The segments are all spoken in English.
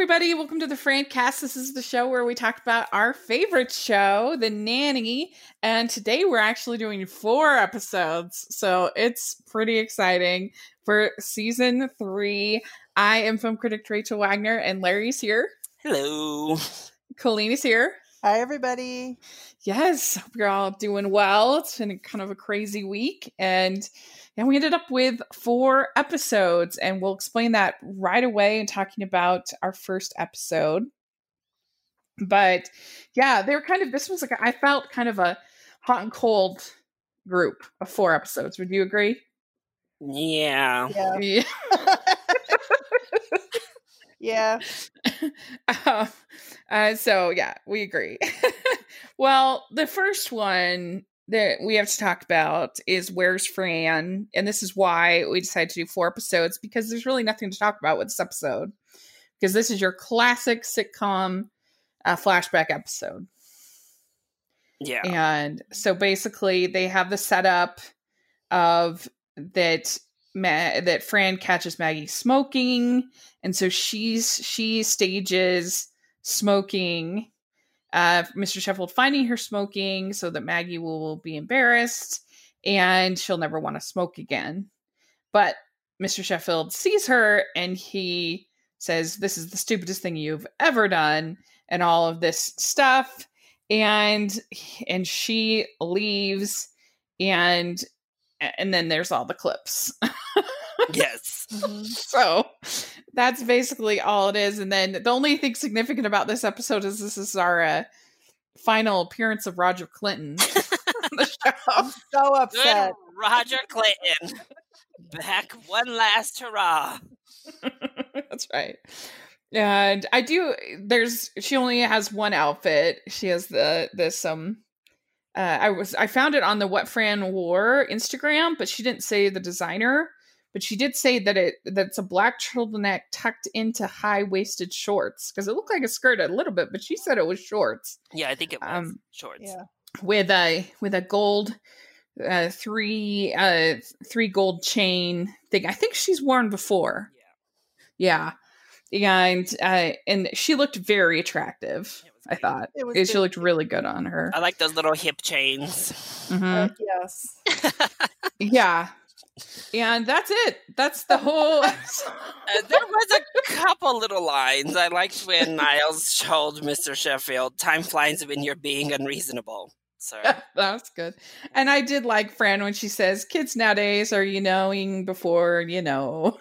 everybody. Welcome to the Francast. This is the show where we talk about our favorite show, The Nanny. And today we're actually doing 4 episodes. So it's pretty exciting for season 3. I am film critic Rachel Wagner and Larry's here. Hello. Colleen is here. Hi, everybody. Yes, hope you're all doing well. It's been kind of a crazy week. And we ended up with 4 episodes, and we'll explain that right away in talking about our first episode. But yeah, they were kind of, this was like, I felt kind of a hot and cold group of 4 episodes. Would you agree? Yeah. Yeah. So yeah, we agree. Well, the first one that we have to talk about is Where's Fran? And this is why we decided to do 4 episodes, because there's really nothing to talk about with this episode, because this is your classic sitcom flashback episode. Yeah. And so basically they have the setup of that Fran catches Maggie smoking, and so she stages smoking, Mr. Sheffield finding her smoking so that Maggie will be embarrassed and she'll never want to smoke again. But Mr. Sheffield sees her and he says, "This is the stupidest thing you've ever done," and all of this stuff, and she leaves, and then there's all the clips. Yes. So that's basically all it is. And then the only thing significant about this episode is this is our final appearance of Roger Clinton on the show. I'm so upset. Good Roger Clinton. Back one last hurrah. That's right. And she only has one outfit. She has I found it on the What Fran Wore Instagram, but she didn't say the designer, but she did say that that's a black turtleneck tucked into high-waisted shorts, because it looked like a skirt a little bit, but she said it was shorts. Yeah, I think it was shorts. Yeah. With a gold three gold chain thing. I think she's worn before. Yeah. And she looked very attractive. I thought she looked really good on her. I like those little hip chains. Mm-hmm. Yes. Yeah. And that's it. That's the whole. There was a couple little lines. I liked when Niles told Mr. Sheffield, "Time flies when you're being unreasonable." So that's good. And I did like Fran when she says, "Kids nowadays are knowing before you know."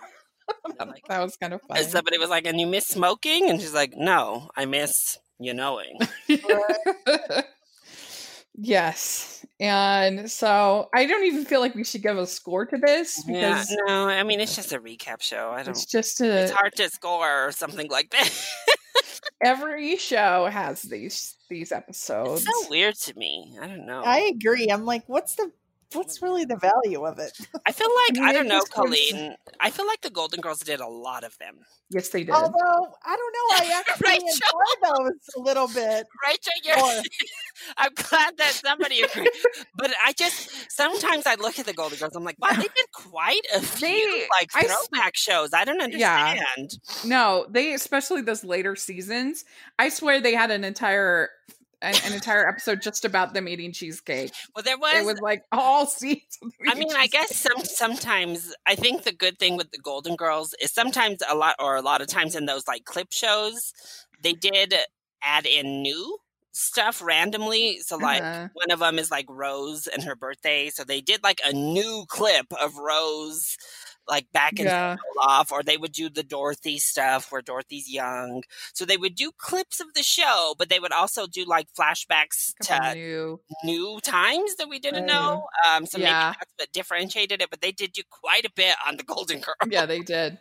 That was kind of fun. And somebody was like, "And you miss smoking?" And she's like, "No, I miss you knowing." Yes. And so I don't even feel like we should give a score to this, because no, I mean, it's just a recap show. It's hard to score or something like that. Every show has these episodes. It's so weird to me. I don't know. I agree. I'm like, what's really the value of it? I feel like, I don't know, Colleen, I feel like the Golden Girls did a lot of them. Yes, they did. Although, I don't know, I actually enjoy those a little bit. Rachel, I'm glad that somebody agreed. But I just, sometimes I look at the Golden Girls, I'm like, wow, they did quite a few throwback shows. I don't understand. Yeah. No, especially those later seasons, I swear they had an entire episode just about them eating cheesecake. Well, it was like all seeds. I mean, cheesecake. I guess sometimes I think the good thing with the Golden Girls is sometimes a lot of times in those like clip shows, they did add in new stuff randomly. So like one of them is like Rose and her birthday. So they did like a new clip of Rose, like back and off, or they would do the Dorothy stuff where Dorothy's young. So they would do clips of the show, but they would also do like flashbacks to new times that we didn't know. So maybe that's what differentiated it, but they did do quite a bit on the Golden Girls. Yeah, they did.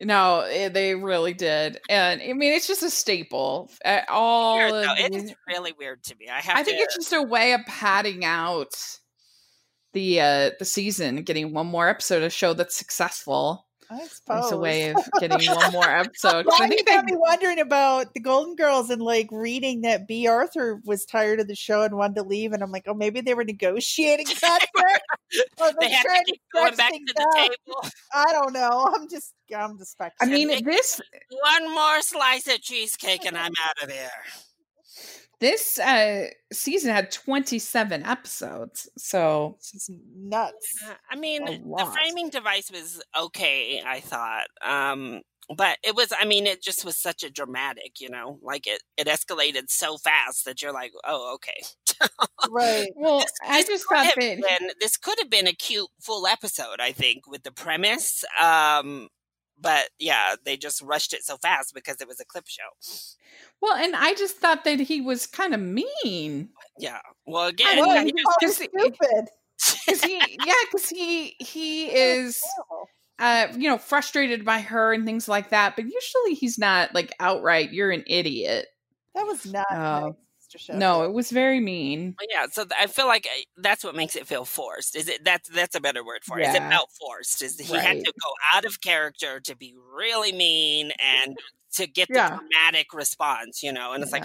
They really did. And I mean, it's just a staple. It is really weird to me. I think it's just a way of padding out the season, getting one more episode, a show that's successful, I suppose it's a way of getting one more episode. Well, I think they got me wondering about the Golden Girls and like reading that B. Arthur was tired of the show and wanted to leave, and I'm like, oh, maybe they were negotiating contracts. They had to keep going back to the table. I don't know. I'm just speculating. I mean, this one more slice of cheesecake, and I'm out of there. This season had 27 episodes, so it's nuts. I mean, the framing device was okay, I thought, but it was. I mean, it just was such a dramatic, you know, like it escalated so fast that you're like, oh, okay, right. Well, I just thought this could have been a cute full episode, I think, with the premise. But yeah, they just rushed it so fast because it was a clip show. Well, and I just thought that he was kind of mean. Yeah. Well, again, he was just stupid. Because he is, you know, frustrated by her and things like that. But usually he's not like outright, you're an idiot. That was not nice. No, it was very mean. Yeah, so I feel like that's what makes it feel forced. Is it that's a better word for it? Yeah. Is it felt forced? Is he had to go out of character to be really mean and to get the dramatic response, you know? And it's like,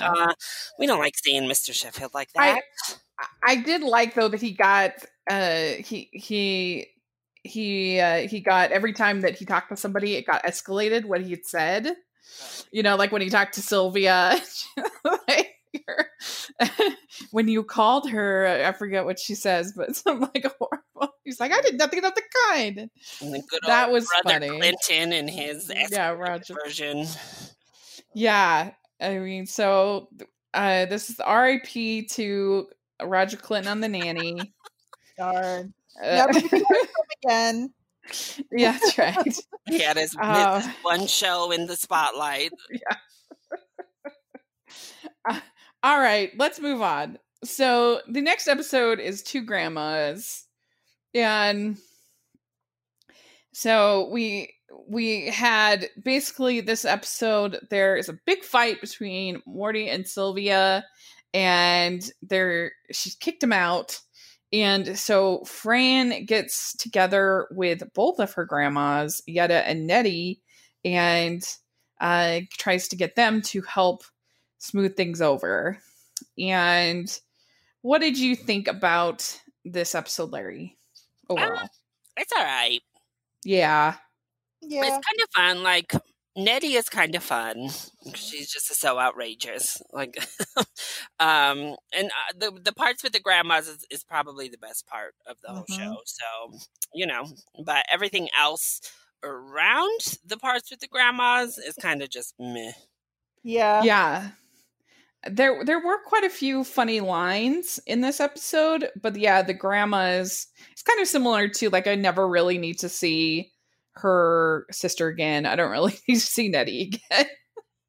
we don't like seeing Mr. Sheffield like that. I did like though that he got he got every time that he talked to somebody, it got escalated what he had said. You know, like when he talked to Sylvia. Like, when you called her, I forget what she says, but something like horrible. He's like, I did nothing of the kind. And the good that old was Roger Clinton and his version. Yeah, I mean, so this is R.I.P. to Roger Clinton on The Nanny. Darn. Again. Yeah, that's right. He had his one show in the spotlight. Yeah. All right, let's move on. So the next episode is Two Grandmas. And so we had basically this episode, there is a big fight between Morty and Sylvia, and she's kicked him out. And so Fran gets together with both of her grandmas, Yetta and Nettie, and tries to get them to help smooth things over. And what did you think about this episode, Larry? Overall, it's all right. Yeah. It's kind of fun. Like, Nettie is kind of fun. She's just so outrageous. Like, and the parts with the grandmas is probably the best part of the whole show. So, you know, but everything else around the parts with the grandmas is kind of just meh. Yeah. There were quite a few funny lines in this episode, but yeah, the grandma's, it's kind of similar to like, I never really need to see her sister again. I don't really need to see Nettie again.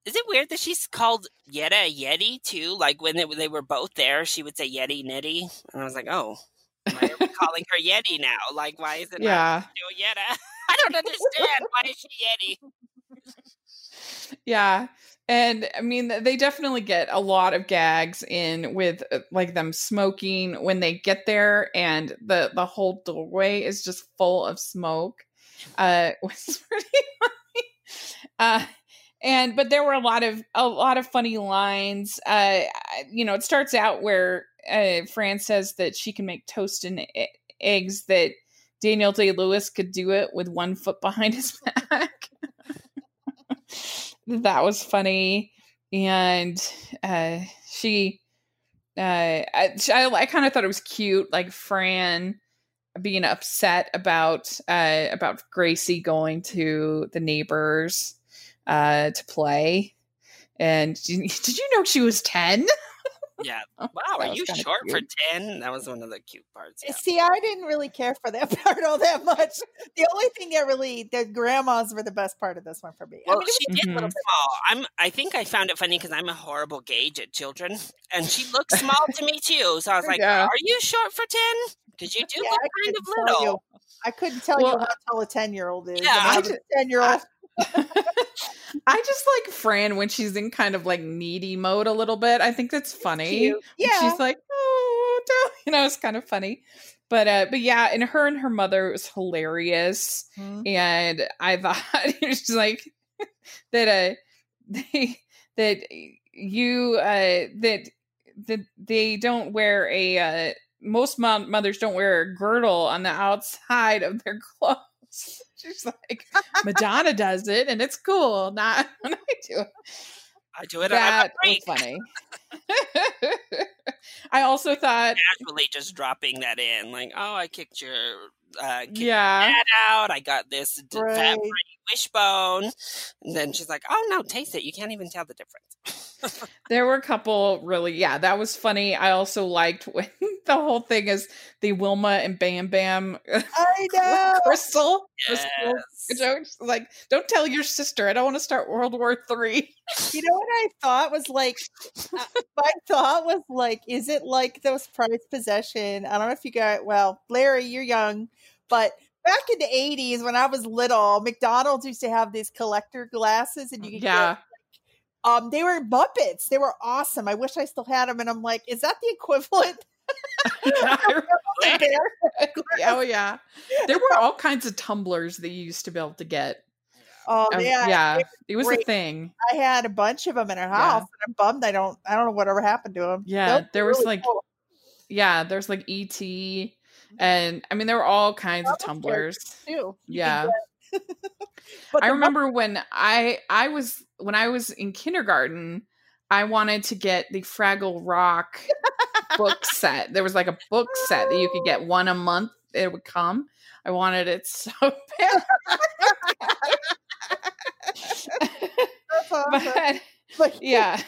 Is it weird that she's called Yetta Yeti too? Like when they were both there, she would say Yeti Nettie. And I was like, oh, why are we calling her Yeti now? Like, why is it not Yetta? I don't understand. Why is she Yeti? Yeah. And I mean, they definitely get a lot of gags in with like them smoking when they get there, and the whole doorway is just full of smoke. Which is pretty funny. But there were a lot of funny lines. You know, it starts out where Fran says that she can make toast and eggs, that Daniel Day-Lewis could do it with one foot behind his back. That was funny. And I kind of thought it was cute, like Fran being upset about Gracie going to the neighbors to play. And did you know she was 10? Yeah. Wow, are you short for 10? That was one of the cute parts. Yeah. See, I didn't really care for that part all that much. The only thing that really, the grandmas were the best part of this one for me. Well, I mean, she did look small. I think I found it funny because I'm a horrible gauge at children. And she looked small to me too. So I was like, are you short for 10? Because you do look kind of little. I couldn't tell you how tall a 10-year-old is. Yeah, I'm a 10-year-old. I just like Fran when she's in kind of like needy mode a little bit. I think that's funny. Yeah. She's like, oh, do? You know, it's kind of funny. But yeah, and her mother was hilarious. Mm-hmm. And I thought it was just like that they don't wear a most mothers don't wear a girdle on the outside of their clothes. She's like, Madonna does it and it's cool. Not when I do it. I do it. That was funny. I also thought casually just dropping that in, like, oh, I kicked your cat out. I got this fat pretty wishbone. And then she's like, oh no, taste it. You can't even tell the difference. There were a couple really, yeah, that was funny. I also liked when the whole thing is the Wilma and Bam Bam crystal. Yes. Like, don't tell your sister. I don't want to start World War III. You know what I thought was like, my thought was like, is it like those prized possession? I don't know if you got, well, Larry, you're young, but back in the 80s when I was little, McDonald's used to have these collector glasses and you could get, they were Muppets. They were awesome. I wish I still had them. And I'm like, is that the equivalent? Oh yeah. There were all kinds of tumblers that you used to be able to get. Oh yeah. Yeah. It was a thing. I had a bunch of them in our house and I'm bummed. I don't know whatever happened to them. Yeah. There was really like, cool. Yeah, there's like E.T. And I mean, there were all kinds of tumblers too. Yeah. I remember when I was in kindergarten, I wanted to get the Fraggle Rock book set. There was like a book set that you could get one a month. It would come. I wanted it so bad. That's awesome. But yeah.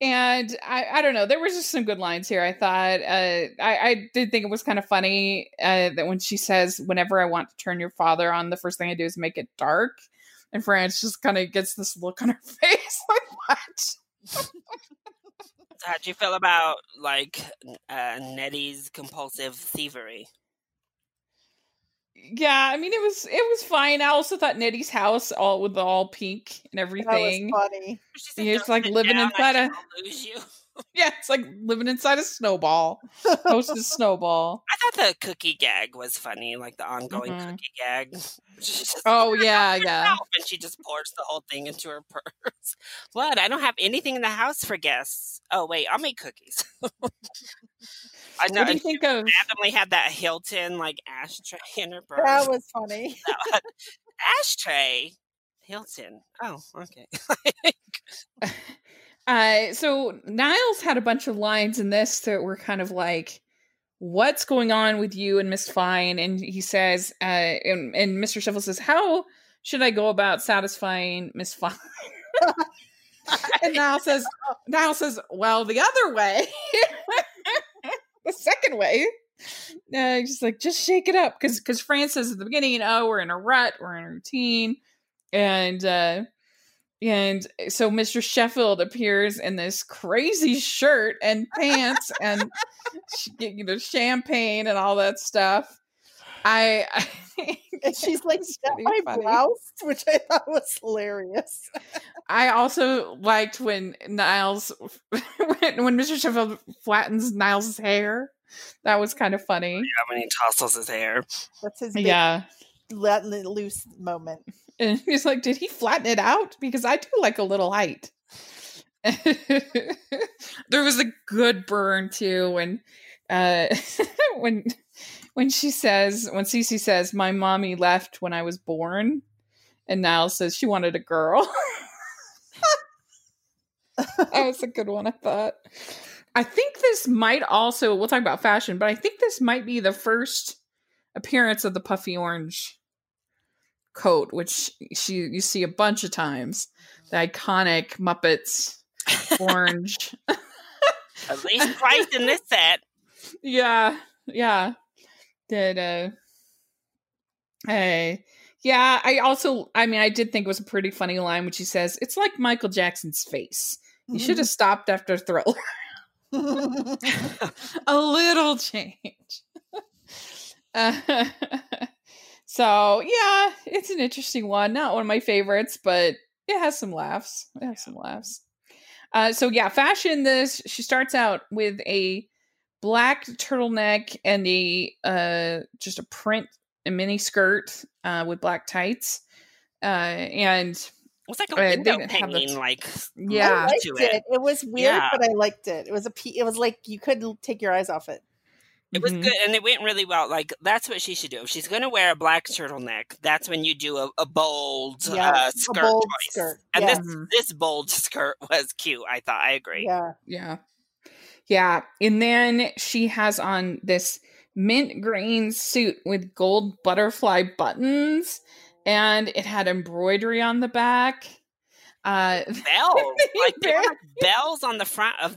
And I don't know. There was just some good lines here. I thought I did think it was kind of funny that when she says, "Whenever I want to turn your father on, the first thing I do is make it dark," and France just kind of gets this look on her face, like what? How do you feel about like Nettie's compulsive thievery? Yeah, I mean it was fine. I also thought Nettie's house all with all pink and everything. That was funny. It's like living inside a yeah, it's like living inside a snowball. Hosted snowball. I thought the cookie gag was funny, like the ongoing cookie gag. Just, oh yeah, yeah. And she just pours the whole thing into her purse. What? I don't have anything in the house for guests. Oh wait, I'll make cookies. I know. What do you think of? Randomly had that Hilton like ashtray in her purse. That was funny. Ashtray, Hilton. Oh, okay. So Niles had a bunch of lines in this that were kind of like, "What's going on with you and Miss Fine?" And he says, and Mr. Sheffield says, "How should I go about satisfying Miss Fine?" And Niles says, "Well, the other way." The second way, just like, just shake it up. Cause Fran says at the beginning, oh, we're in a rut, we're in a routine. And so Mr. Sheffield appears in this crazy shirt and pants and champagne and all that stuff. And she's like, is that my blouse? Which I thought was hilarious. I also liked when Niles, when Mr. Sheffield flattens Niles' hair. That was kind of funny. Yeah, when he tousles his hair. That's his big let loose moment. And he's like, did he flatten it out? Because I do like a little height. There was a good burn too when Cece says, my mommy left when I was born, and Niles says she wanted a girl. That was a good one, I thought. I think this might also, we'll talk about fashion, but I think this might be the first appearance of the puffy orange coat, which you see a bunch of times. The iconic Muppets orange. At least twice in this set. Yeah, yeah. I did think it was a pretty funny line when she says, it's like Michael Jackson's face. You should have stopped after Thriller. A little change. So yeah, it's an interesting one. Not one of my favorites, but it has some laughs. So yeah, fashion this. She starts out with a black turtleneck and a just a print, a mini skirt with black tights. And was like a window hanging, like yeah, I liked it. It was weird, yeah. But I liked it. It was it was like you couldn't take your eyes off it. It was good, and it went really well. Like, that's what she should do. If she's going to wear a black turtleneck, that's when you do a bold skirt choice. Skirt. And this bold skirt was cute, I thought. I agree. Yeah. And then she has on this mint green suit with gold butterfly buttons, and it had embroidery on the back. There were bells on the front of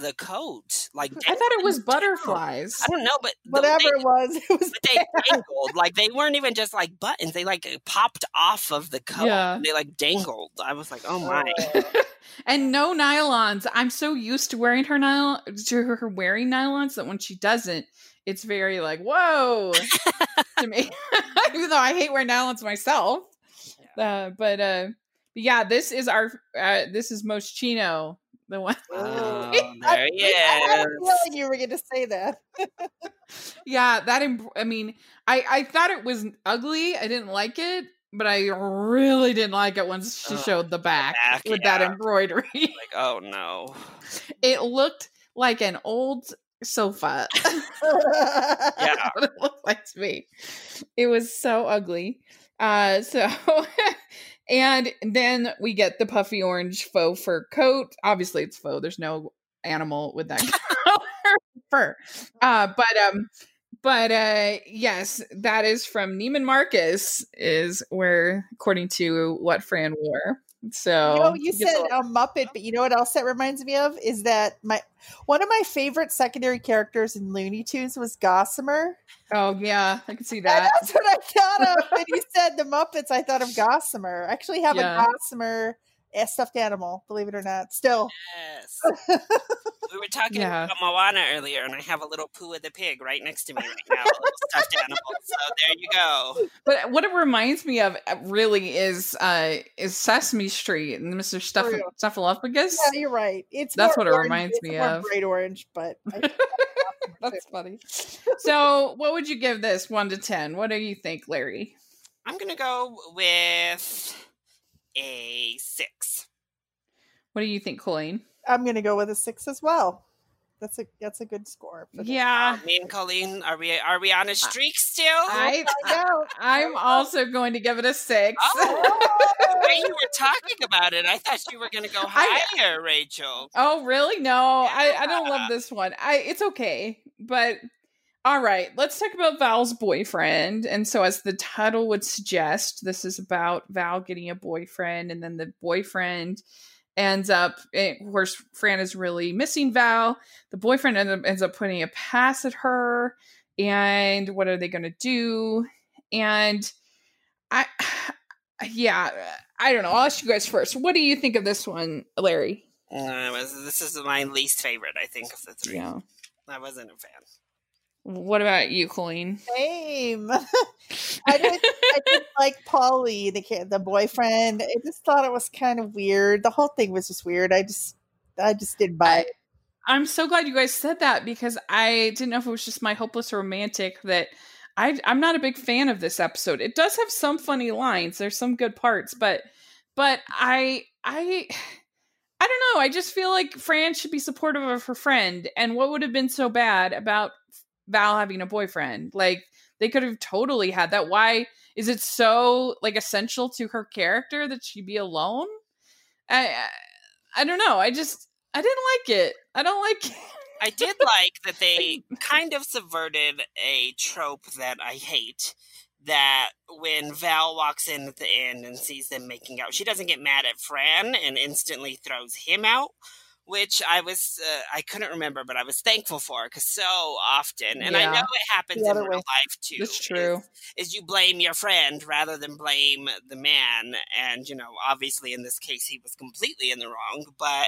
the coat, like I thought it was butterflies. I don't know, but it was. But they dangled, like they weren't even just like buttons. They like popped off of the coat. Yeah. They like dangled. I was like, oh my! And no nylons. I'm so used to wearing her wearing nylons that when she doesn't, it's very like whoa to me. Even though I hate wearing nylons myself, but this is Moschino. The one. Oh, there he is. I had a feeling you were going to say that. I thought it was ugly. I didn't like it, but I really didn't like it once she showed the back with that embroidery. Like, oh no. It looked like an old sofa. Yeah. It looked like to me. It was so ugly. And then we get the puffy orange faux fur coat. Obviously, it's faux. There's no animal with that color fur. Yes, that is from Neiman Marcus. Is where, according to What Fran Wore. So you said a Muppet, but you know what else that reminds me of is that one of my favorite secondary characters in Looney Tunes was Gossamer. Oh yeah, I can see that. And that's what I thought of when you said the Muppets. I thought of Gossamer. I actually have a Gossamer stuffed animal, believe it or not. Still, yes. We were talking about Moana earlier, and I have a little Pooh the pig right next to me right now, a little stuffed animal. So there you go. But what it reminds me of really is Sesame Street and Mr. Snuffleupagus. Yeah, you're right. That's what it reminds me of. Bright orange, but that's funny. So, what would you give this 1 to 10? What do you think, Larry? I'm gonna go with a 6. What do you think, Colleen? I'm going to go with a 6 as well. That's a good score. Yeah. Me and Colleen, are we on a streak still? I'm also going to give it a 6. Oh, the way you were talking about it, I thought you were going to go higher, Rachel. Oh, really? No, yeah. I don't love this one. It's okay, but all right. Let's talk about Val's boyfriend. And so as the title would suggest, this is about Val getting a boyfriend, and then the boyfriend ends up, of course, Fran is really missing Val. The boyfriend ends up putting a pass at her. And what are they going to do? And I don't know. I'll ask you guys first. What do you think of this one, Larry? This is my least favorite, I think, of the three. Yeah. I wasn't a fan. What about you, Colleen? Same. I didn't like Polly, the boyfriend. I just thought it was kind of weird. The whole thing was just weird. I just didn't buy it. I'm so glad you guys said that, because I didn't know if it was just my hopeless romantic that I'm not a big fan of this episode. It does have some funny lines. There's some good parts, but I don't know. I just feel like Fran should be supportive of her friend. And what would have been so bad about Val having a boyfriend? Like, they could have totally had that. Why is it so like essential to her character that she be alone? I don't know. I didn't like it. I don't like it. I did like that they kind of subverted a trope that I hate, that when Val walks in at the end and sees them making out, she doesn't get mad at Fran and instantly throws him out, which I was, I couldn't remember, but I was thankful for, because so often, and I know it happens in real life too. It's true. Is you blame your friend rather than blame the man. And, you know, obviously in this case, he was completely in the wrong, but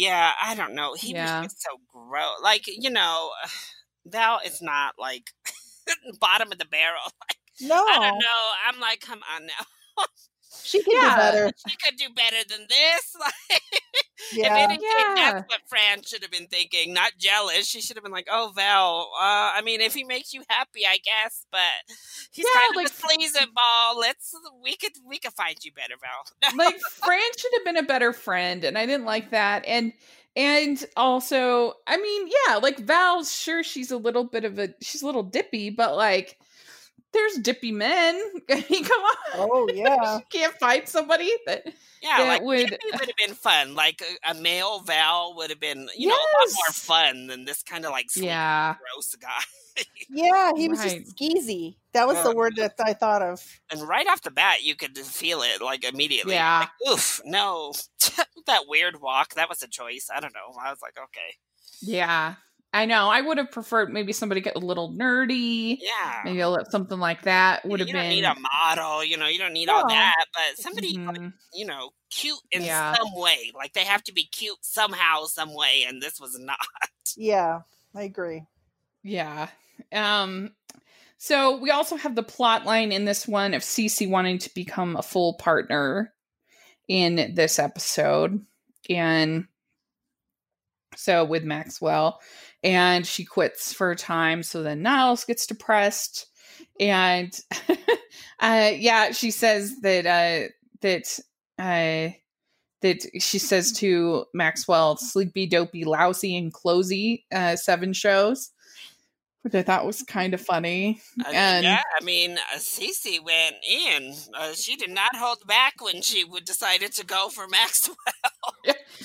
I don't know. He was just so gross. Like, you know, Val is not like bottom of the barrel. Like, no. I don't know. I'm like, come on now. She could do better. She could do better than this. Like, Yeah. If anything, that's what Fran should have been thinking, not jealous. She should have been like, oh, Val, I mean, if he makes you happy, I guess, but he's kind of a sleazeball. We could find you better, Val. Like, Fran should have been a better friend, and I didn't like that. And also, I mean, yeah, like Val, sure, she's a little dippy, but like, there's dippy men. I mean, come on. Oh, yeah. You can't find somebody that would have been fun. Like a male Val would have been, you know, a lot more fun than this kind of like gross guy. Yeah, he was just skeezy. That was the word that I thought of. And right off the bat, you could feel it like immediately. Yeah. Like, oof, no. That weird walk, that was a choice. I don't know. I was like, okay. Yeah. I know. I would have preferred maybe somebody get a little nerdy. Yeah. Maybe something like that would have been. You don't need a model, you don't need all that, but somebody, like, cute in some way. Like they have to be cute somehow, some way, and this was not. Yeah, I agree. Yeah. So we also have the plot line in this one of Cece wanting to become a full partner in this episode. And so with Maxwell, and she quits for a time. So then Niles gets depressed, and she says that she says to Maxwell, "Sleepy, dopey, lousy, and closey." 7 shows, which I thought was kind of funny. Cece went in. She did not hold back when she decided to go for Maxwell.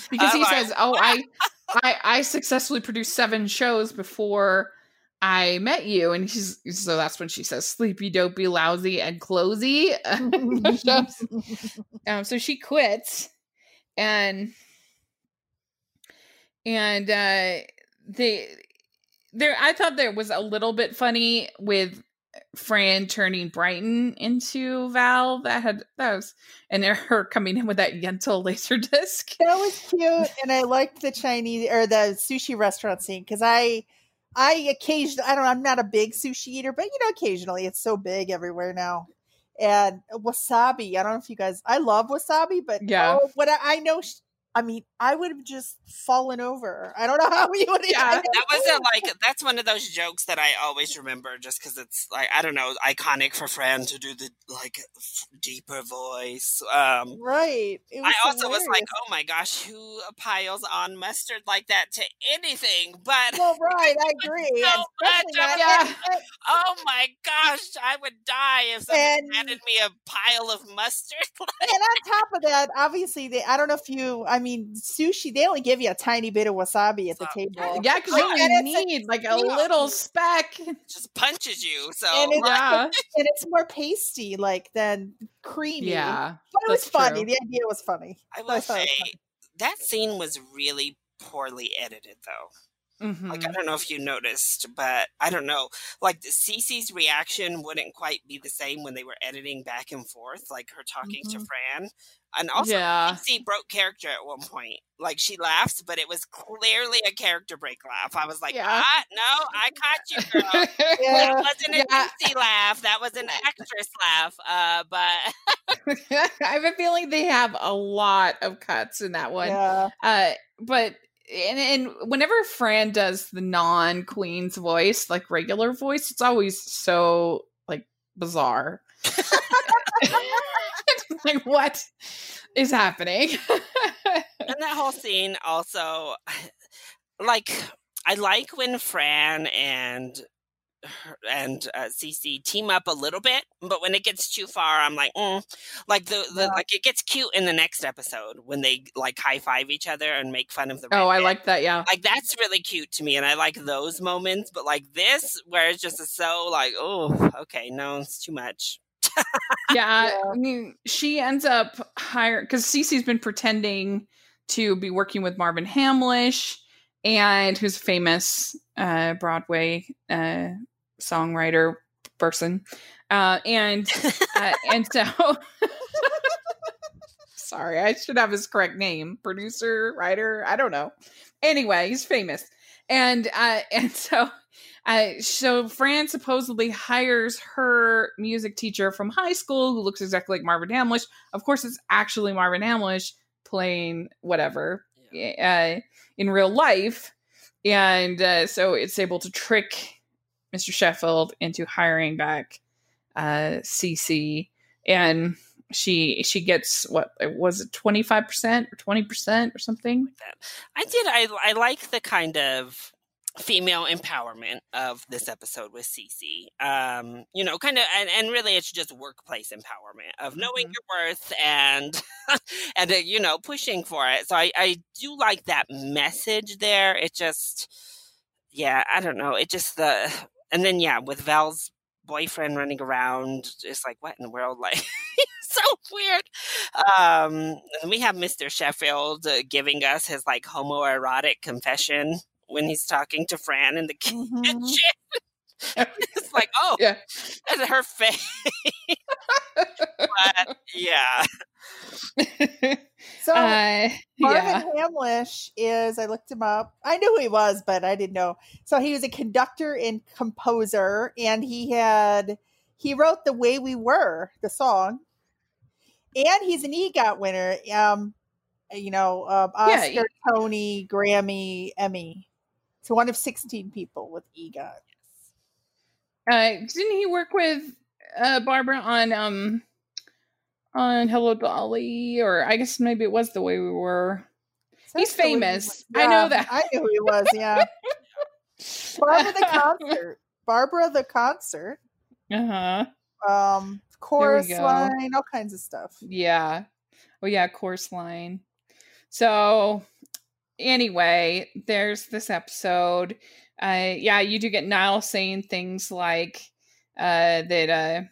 Because he says, I successfully produced 7 shows before I met you. And so that's when she says, sleepy, dopey, lousy, and closey. So she quits. I thought there was a little bit funny with Fran turning Brighton into Val. And her coming in with that Yentl laser disc. That was cute, and I liked the Chinese or the sushi restaurant scene because I occasionally, I'm not a big sushi eater, but occasionally it's so big everywhere now. And wasabi, I don't know if you guys, I love wasabi, but I would have just fallen over. I don't know how you would. Yeah, that wasn't like, that's one of those jokes that I always remember just because it's like, I don't know, iconic for Fran to do the like deeper voice. Right. I also was like, oh my gosh, who piles on mustard like that to anything? But well, right, I agree. So oh my gosh, I would die if someone handed me a pile of mustard. And on top of that, obviously, sushi, they only give you a tiny bit of wasabi at the table. Yeah, because you only need like a little speck. It just punches you. So and it's more pasty than creamy. Yeah, but it was funny. The idea was funny. I will say that scene was really poorly edited, though. Mm-hmm. Like, I don't know if you noticed, but I don't know. Like, Cece's reaction wouldn't quite be the same when they were editing back and forth, like her talking to Fran. And also, Cece broke character at one point. Like, she laughs, but it was clearly a character break laugh. I was like, no, I caught you, girl. That wasn't a Cece laugh. That was an actress laugh. But I have a feeling they have a lot of cuts in that one. Yeah. And whenever Fran does the non-Queen's voice, like regular voice, it's always so like bizarre. Like, what is happening? And that whole scene also, like, I like when Fran and Cece team up a little bit, but when it gets too far, I'm like, like like it gets cute in the next episode when they like high five each other and make fun of the. Oh, I like that. Yeah, like that's really cute to me, and I like those moments. But like this, where it's just so like, oh, okay, no, it's too much. I mean, she ends up hiring because Cece's been pretending to be working with Marvin Hamlisch, and who's a famous Broadway songwriter person, and so sorry, I should have his correct name. Producer, writer, I don't know. Anyway, he's famous, and so Fran supposedly hires her music teacher from high school who looks exactly like Marvin Hamlisch. Of course, it's actually Marvin Hamlisch playing whatever. Yeah. in real life. And so it's able to trick Mr. Sheffield into hiring back Cece. And she gets, what was it, 25% or 20% or something like that. I like the kind of female empowerment of this episode with Cece. You know, kind of, and really it's just workplace empowerment of knowing your worth and you know, pushing for it. So I do like that message there. It just, yeah, I don't know. It just the, and then, yeah, with Val's boyfriend running around, it's like, what in the world? Like, so weird. And we have Mr. Sheffield giving us his like homoerotic confession when he's talking to Fran in the kitchen. It's like, oh, yeah, that's her face. But, yeah. So Marvin Hamlisch is, I looked him up. I knew who he was, but I didn't know. So he was a conductor and composer, and he wrote The Way We Were, the song. And he's an EGOT winner. You know, Oscar, Tony, Grammy, Emmy. So one of 16 people with EGOT. Didn't he work with Barbara on Hello Dolly? Or I guess maybe it was The Way We Were. He's famous. Yeah, I know that. I knew he was, yeah. Barbara the Concert. Barbara the Concert. Uh-huh. Chorus Line, all kinds of stuff. Yeah. Oh, yeah, Chorus Line. So anyway, there's this episode. Yeah, you do get Niles saying things like that.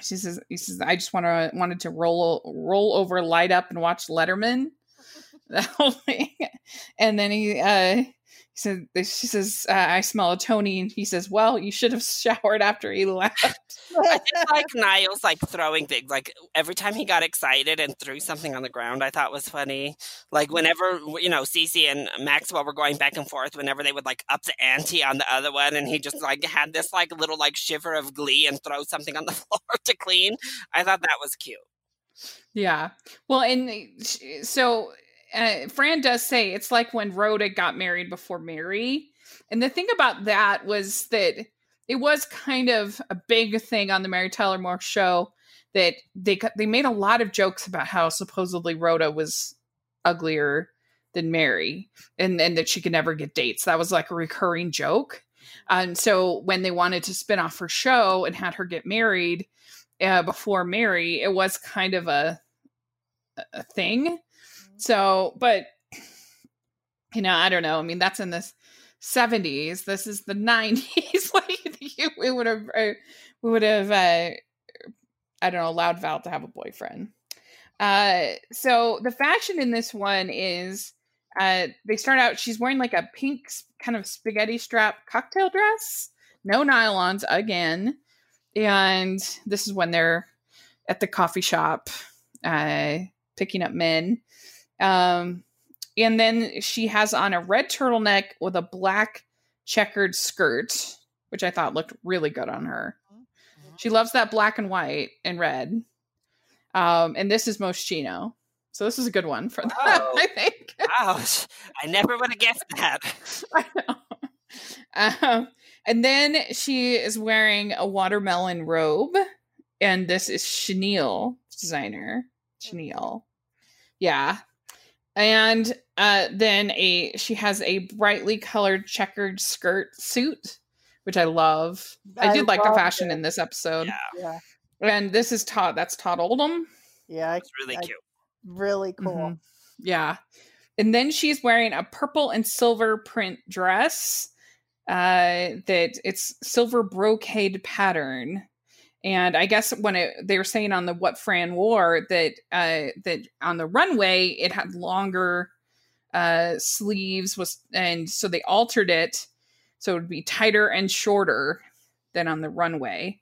She says, "He says I just wanted to roll over, light up, and watch Letterman." The whole thing. And then he said, "She says I smell a Tony," and he says, "Well, you should have showered after he left." I did like Niles like throwing things. Like every time he got excited and threw something on the ground, I thought was funny. Like whenever, you know, Cece and Maxwell were going back and forth, whenever they would like up the ante on the other one, and he just like had this like little like shiver of glee and throw something on the floor to clean. I thought that was cute. Yeah. Well, and so Fran does say it's like when Rhoda got married before Mary. And the thing about that was that it was kind of a big thing on the Mary Tyler Moore Show that they made a lot of jokes about how supposedly Rhoda was uglier than Mary and that she could never get dates. That was like a recurring joke. And so when they wanted to spin off her show and had her get married before Mary, it was kind of a thing. So, but, you know, I don't know. I mean, that's in this 70s. This is the 90s. Like we would have I don't know, allowed Val to have a boyfriend. So the fashion in this one is they start out, she's wearing like a pink kind of spaghetti strap cocktail dress, no nylons again. And this is when they're at the coffee shop, picking up men. And then she has on a red turtleneck with a black checkered skirt, which I thought looked really good on her. She loves that black and white and red. And this is Moschino. So this is a good one for that, I think. Wow. I never would have guessed that. I know. And then she is wearing a watermelon robe. And this is Chenille, designer. Chenille. Yeah. And then she has a brightly colored checkered skirt suit, which I love. I did like the fashion in this episode. Yeah. And this is Todd Oldham. Yeah. It's really cute. Really cool. Mm-hmm. Yeah. And then she's wearing a purple and silver print dress that it's silver brocade pattern. And I guess when they were saying on the What Fran Wore that on the runway, it had longer sleeves and so they altered it. So it would be tighter and shorter than on the runway.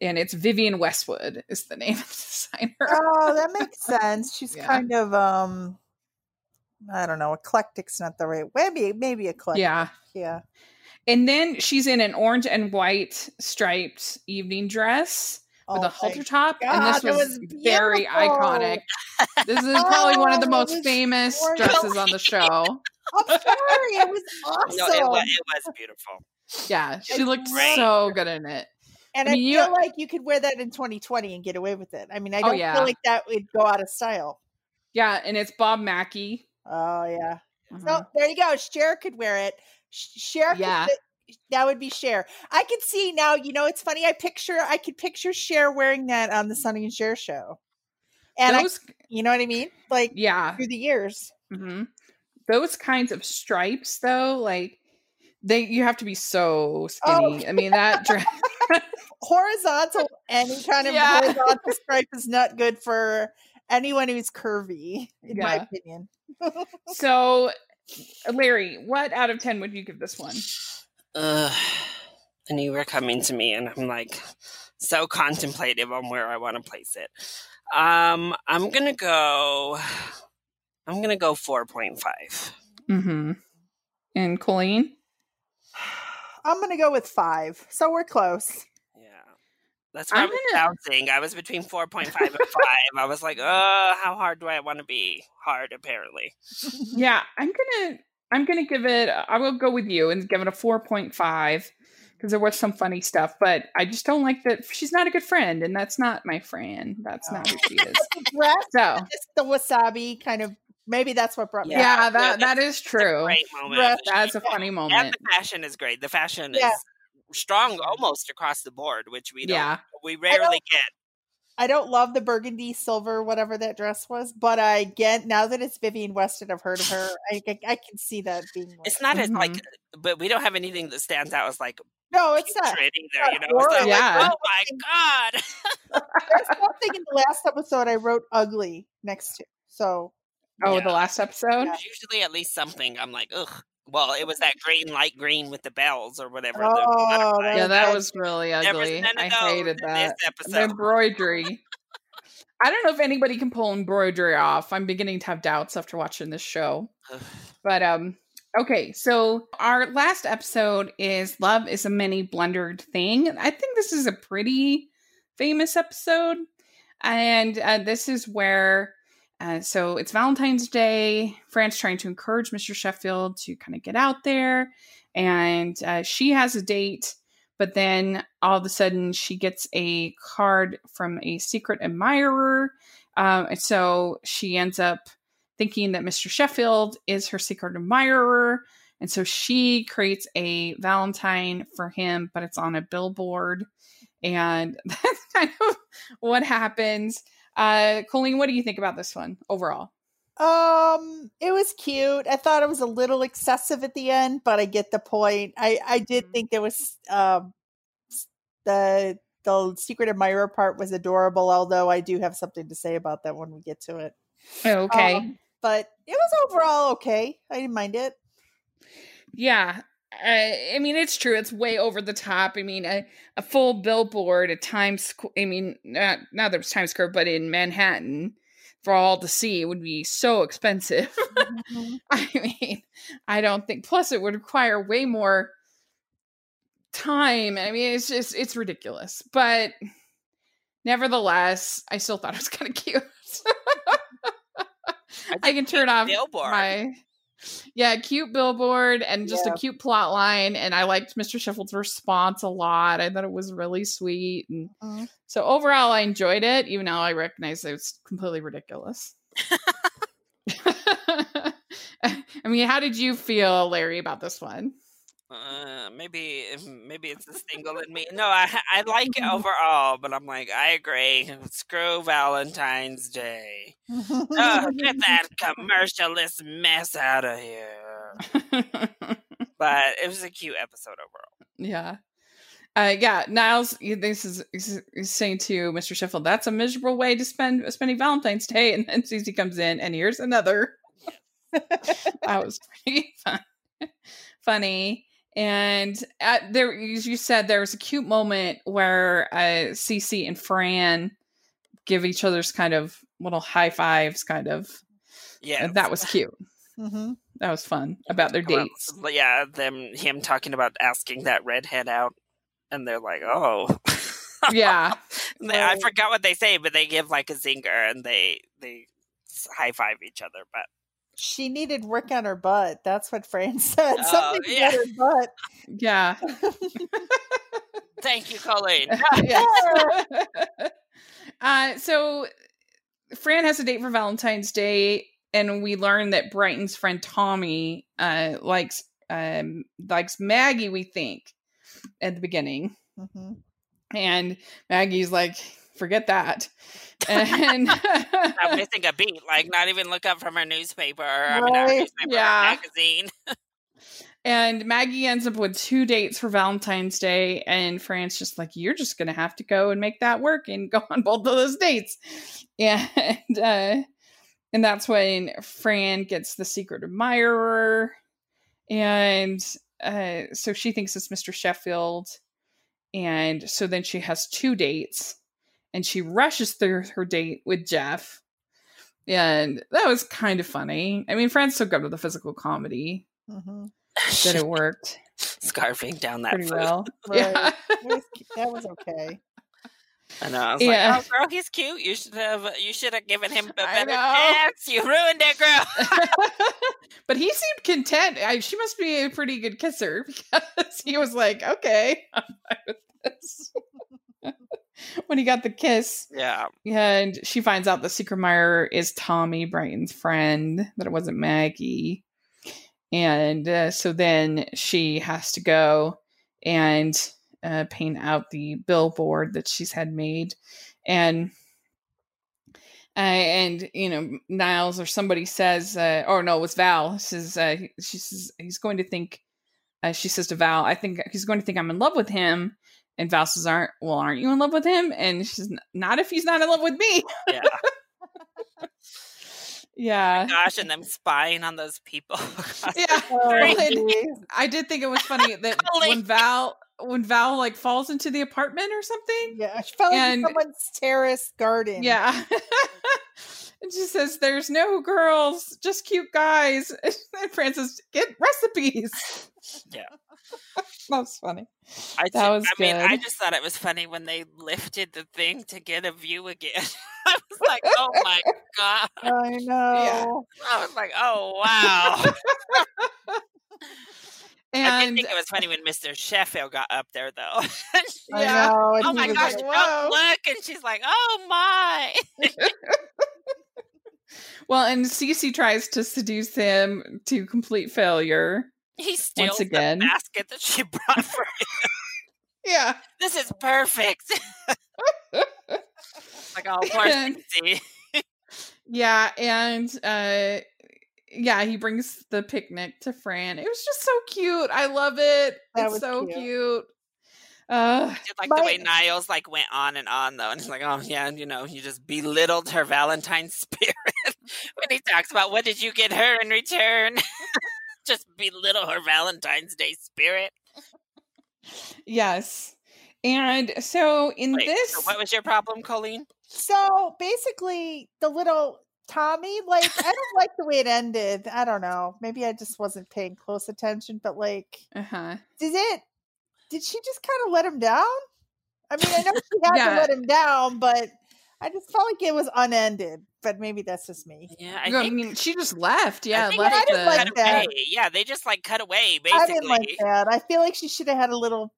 And it's Vivian Westwood is the name of the designer. Oh, that makes sense. She's kind of, I don't know, eclectic's not the right way. Maybe eclectic. Yeah. And then she's in an orange and white striped evening dress with a halter top. God, and this was very iconic. This is probably one of the most famous dresses on the show. I'm sorry. It was awesome. No, it was beautiful. Yeah, she looked so good in it. And I mean, feel like you could wear that in 2020 and get away with it. I mean, I don't feel like that would go out of style. Yeah, and it's Bob Mackie. Oh, yeah. Mm-hmm. So there you go. Cher could wear it. Cher could that would be Cher. I could see now, you know, it's funny. I could picture Cher wearing that on the Sonny and Cher show. And you know what I mean? Like, through the years. Mm-hmm. Those kinds of stripes, though, like, you have to be so skinny. Oh. I mean, that dress. Horizontal, any kind of horizontal stripe is not good for anyone who's curvy, in my opinion. So, Larry, what out of 10 would you give this one? I knew you were coming to me, and I'm like so contemplative on where I want to place it. I'm gonna go 4.5. Mm-hmm. And Colleen, I'm gonna go with 5. So we're close. Yeah, that's what I was bouncing. I was between 4.5 and 5. I was like, how hard do I want to be? Hard, apparently. Yeah, I'm gonna give it. I will go with you and give it a 4.5 because there was some funny stuff, but I just don't like that she's not a good friend, and that's not my friend. That's not who she is. So just the wasabi kind of. Maybe that's what brought me. Yeah, that is true. That's a funny moment. And the fashion is great. The fashion is strong almost across the board, which we don't. Yeah. We rarely get. I don't love the burgundy silver, whatever that dress was, but I get now that it's Vivienne Weston, I've heard of her. I can see that being. Like, it's not as like, but we don't have anything that stands out as like. No, it's not. Either, you know? It's not like, oh my god! There's something in the last episode I wrote "ugly" next to, so. Oh, yeah. The last episode? Yeah. Usually at least something. I'm like, ugh. Well, it was that light green with the bells or whatever. Oh, that was really ugly. I hated that. The embroidery. I don't know if anybody can pull embroidery off. I'm beginning to have doubts after watching this show. But, okay. So our last episode is Love is a Mini Blundered Thing. I think this is a pretty famous episode. And this is where... So it's Valentine's Day. Fran's trying to encourage Mr. Sheffield to kind of get out there. And she has a date. But then all of a sudden she gets a card from a secret admirer. And so she ends up thinking that Mr. Sheffield is her secret admirer. And so she creates a Valentine for him, but it's on a billboard. And that's kind of what happens. Colleen, what do you think about this one overall? It was cute. I thought it was a little excessive at the end, but I get the point. I did think there was the secret admirer part was adorable, although I do have something to say about that when we get to it. Okay. But it was overall okay. I didn't mind it. Yeah. I mean, it's true. It's way over the top. I mean, a full billboard, not that it was Times Square, but in Manhattan for all to see would be so expensive. Mm-hmm. I mean, I don't think, plus it would require way more time. I mean, it's just, it's ridiculous, but nevertheless, I still thought it was kind of cute. I can turn off billboard. Yeah, cute billboard and just a cute plot line. And I liked Mr. Sheffield's response a lot. I thought it was really sweet. And so overall, I enjoyed it, even though I recognized it was completely ridiculous. I mean, how did you feel, Larry, about this one? Maybe it's the single in me. No, I like it overall, but I'm like, I agree. Screw Valentine's Day. Get that commercialist mess out of here. But it was a cute episode overall. Yeah. Niles, he's saying to Mr. Sheffield, that's a miserable way to spending Valentine's Day. And then Cece comes in and here's another. That was pretty funny. And there, as you said, there was a cute moment where Cece and Fran give each other's kind of little high fives, kind of. Yeah, that was cute. Mm-hmm. That was fun about their dates. Well, yeah, him talking about asking that redhead out, and they're like, "Oh, yeah, They, I forgot what they say, but they give like a zinger and they high five each other. But she needed work on her butt. That's what Fran said. Oh, something to get her butt. Yeah. Thank you, Colleen. So Fran has a date for Valentine's Day, and we learn that Brighton's friend Tommy likes Maggie, we think, at the beginning. Mm-hmm. And Maggie's like, forget that. And I'm missing a beat, like not even look up from her newspaper, right? I mean, her newspaper, yeah, magazine. And Maggie ends up with 2 dates for Valentine's Day, and Fran's just like, you're just going to have to go and make that work and go on both of those dates. And that's when Fran gets the secret admirer, and so she thinks it's Mr. Sheffield, and so then she has 2 dates, and she rushes through her date with Jeff, and that was kind of funny. I mean, Fran's so good with the physical comedy. Mm-hmm. That it worked. Scarfing down that pretty food. Well. Right. Yeah. That was okay. I know. I was like, oh, girl, he's cute. You should have given him a better chance. You ruined it, girl. But he seemed content. She must be a pretty good kisser, because he was like, okay, I'm fine with this. When he got the kiss. Yeah. And she finds out the secret admirer is Tommy, Brighton's friend, that it wasn't Maggie. And so then she has to go and paint out the billboard that she's had made. And you know, Niles or somebody says, it was Val. She says, he's going to think, she says to Val, I think he's going to think I'm in love with him. And Val says, aren't you in love with him? And she's not if he's not in love with me. Yeah. Yeah. Oh my gosh, and them spying on those people. Yeah. I did think it was funny that when Val like falls into the apartment or something. Yeah, she fell into someone's terrace garden. Yeah. And she says, there's no girls, just cute guys. And Fran says, get recipes. Yeah. That was funny. I just thought it was funny when they lifted the thing to get a view again. I was like, oh my God. I know. Yeah. I was like, oh wow. And I did think it was funny when Mr. Sheffield got up there, though. Yeah. Oh my gosh, like, look. And she's like, oh my. Well, and Cece tries to seduce him to complete failure. He steals once again the basket that she brought for him. Yeah. This is perfect. Like, all poor Cece. Yeah, and he brings the picnic to Fran. It was just so cute. I love it. It's so cute. I did like the way Niles like went on and on, though, and he's like, oh yeah, you know, you just belittled her Valentine's spirit. When he talks about what did you get her in return. Just belittle her Valentine's Day spirit. Yes. And so so what was your problem, Colleen? So basically the little Tommy, like, I don't like the way it ended. I don't know. Maybe I just wasn't paying close attention, but like, did she just kind of let him down? I mean, I know she had to let him down, but I just felt like it was unended, but maybe that's just me. Yeah, I mean, she just left. Yeah, I didn't like that. Yeah, they just like cut away, basically. I didn't like that. I feel like she should have had a little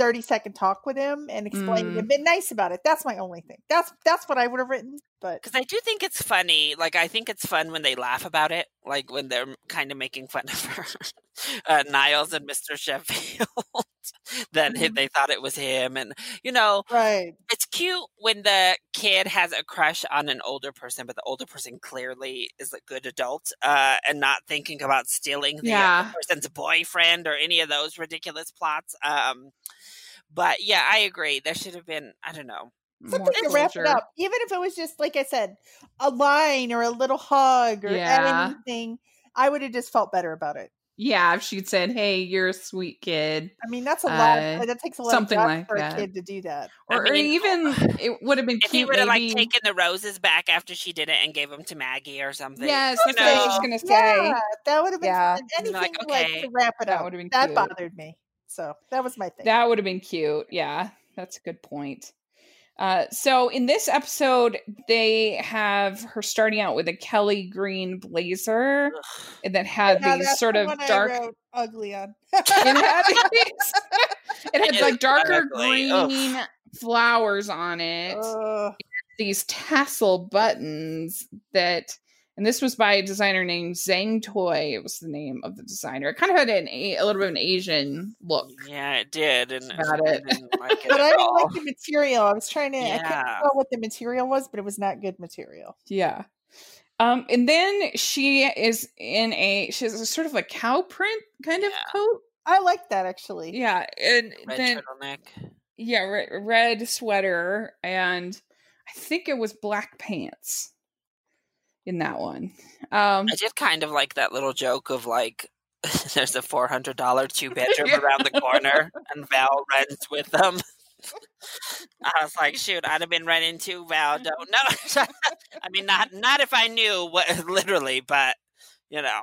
30-second talk with him and explained it, been nice about it. That's my only thing. That's what I would have written. But because I do think it's funny. Like, I think it's fun when they laugh about it, like when they're kind of making fun of her, Niles and Mr. Sheffield. That they thought it was him, and you know, right? It's cute when the kid has a crush on an older person, but the older person clearly is a good adult and not thinking about stealing the other person's boyfriend or any of those ridiculous plots. But yeah, I agree. There should have been, I don't know, something to wrap it up, even if it was just, like I said, a line or a little hug or anything. I would have just felt better about it. Yeah, if she'd said, "Hey, you're a sweet kid." I mean, that's a lot. That takes a lot of time for a kid to do that. It would have been cute if he would have like taken the roses back after she did it and gave them to Maggie or something. Yes, that's what I was gonna say. Yeah, that would have been anything like to wrap it up. That would have been cute. That bothered me, so that was my thing. That would have been cute. Yeah, that's a good point. So in this episode, they have her starting out with a Kelly green blazer that had these sort of dark, ugly on. It had like darker green flowers on it. It had these tassel buttons that, and this was by a designer named Zhang Toy. It was the name of the designer. It kind of had a little bit of an Asian look. Yeah, it did. And I didn't like it but I didn't like the material. I was trying to, I couldn't tell what the material was, but it was not good material. Yeah. And then she has a sort of a cow print kind of coat. I like that, actually. Yeah. And red turtleneck. Yeah, red sweater. And I think it was black pants in that one. I did kind of like that little joke of like, there's a $400 two-bedroom around the corner and Val runs with them. I was like, shoot, I'd have been running too, Val. Don't know. I mean, not if I knew what, literally, but you know.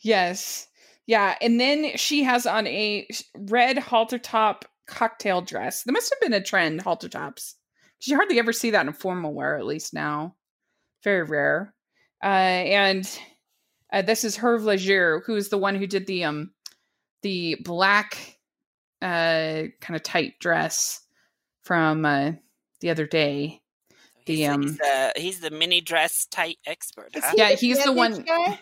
Yes. Yeah. And then she has on a red halter top cocktail dress. There must have been a trend, halter tops. You hardly ever see that in formal wear, at least now. Very rare. And this is Hervé Léger, who is the one who did the black kind of tight dress from the other day. He's the mini dress tight expert. Huh? Yeah, he's the one. Guy?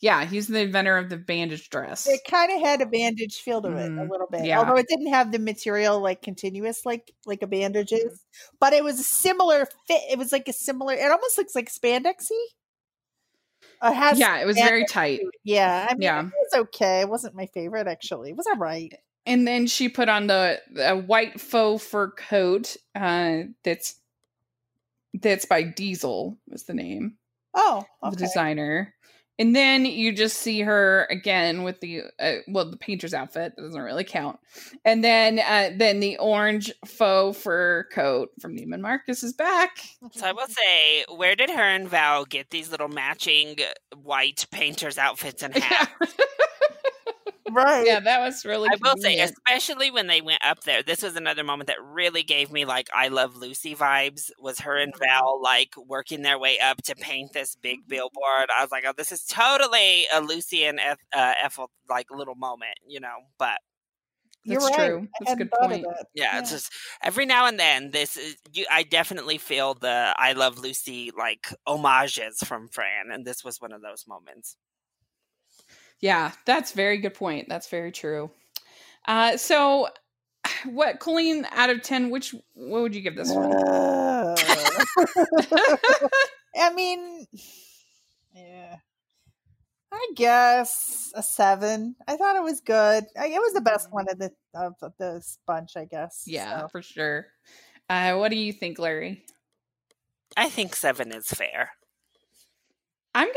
Yeah, he's the inventor of the bandage dress. It kind of had a bandage feel to it a little bit, although it didn't have the material like continuous like a bandage is. But it was a similar fit. It was like a similar. It almost looks like spandexy. It was very tight. Yeah, I mean, it was okay. It wasn't my favorite, actually. It was all right. And then she put on the white faux fur coat that's by Diesel was the name. Oh, okay. The designer. And then you just see her again with the painter's outfit. That doesn't really count. And then the orange faux fur coat from Neiman Marcus is back. So I will say, where did her and Val get these little matching white painter's outfits and hats? Yeah. Right. Yeah, that was really convenient. I will say, especially when they went up there, this was another moment that really gave me like I Love Lucy vibes, was her and Val like working their way up to paint this big billboard. I was like, oh, this is totally a Lucy and Ethel like little moment, you know, but that's true. That's a good point. Yeah, it's just every now and then I definitely feel the I Love Lucy like homages from Fran, and this was one of those moments. Yeah, that's a very good point. That's very true. So, what, Colleen, out of 10, what would you give this one? I mean, yeah, I guess a 7. I thought it was good. It was the best one of this bunch, I guess. Yeah, so. For sure. What do you think, Larry? I think 7 is fair. I'm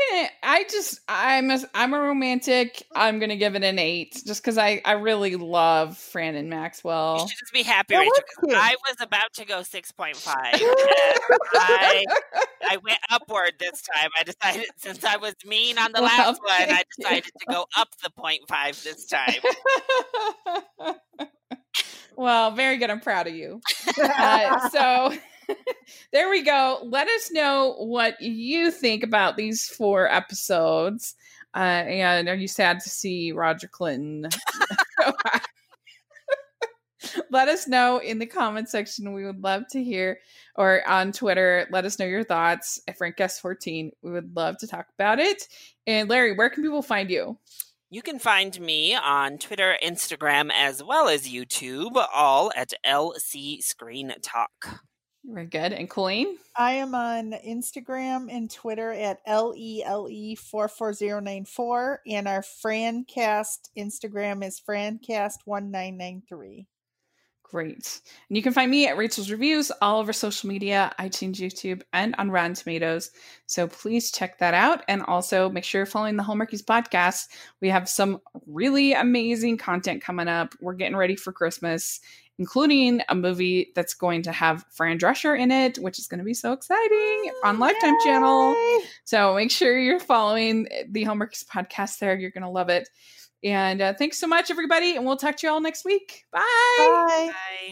a romantic. I'm going to give it an 8 just because I really love Fran and Maxwell. You should just be happy, Rachel. I was about to go 6.5. I went upward this time. I decided, since I was mean on the last one, I decided to go up the 0.5 this time. Well, very good. I'm proud of you. So... There we go. Let us know what you think about these 4 episodes. And are you sad to see Roger Clinton? Let us know in the comment section. We would love to hear, or on Twitter. Let us know your thoughts at Francast14. We would love to talk about it. And Larry, where can people find you? You can find me on Twitter, Instagram, as well as YouTube, all at LC Screen Talk. Very good. And Colleen? I am on Instagram and Twitter at LELE44094. And our Francast Instagram is Francast1993. Great. And you can find me at Rachel's Reviews, all over social media, iTunes, YouTube, and on Rotten Tomatoes. So please check that out. And also make sure you're following the Hallmarkies podcast. We have some really amazing content coming up. We're getting ready for Christmas, including a movie that's going to have Fran Drescher in it, which is going to be so exciting on Lifetime Channel. So make sure you're following the Hallmarkies podcast there. You're going to love it. And thanks so much, everybody. And we'll talk to you all next week. Bye. Bye. Bye.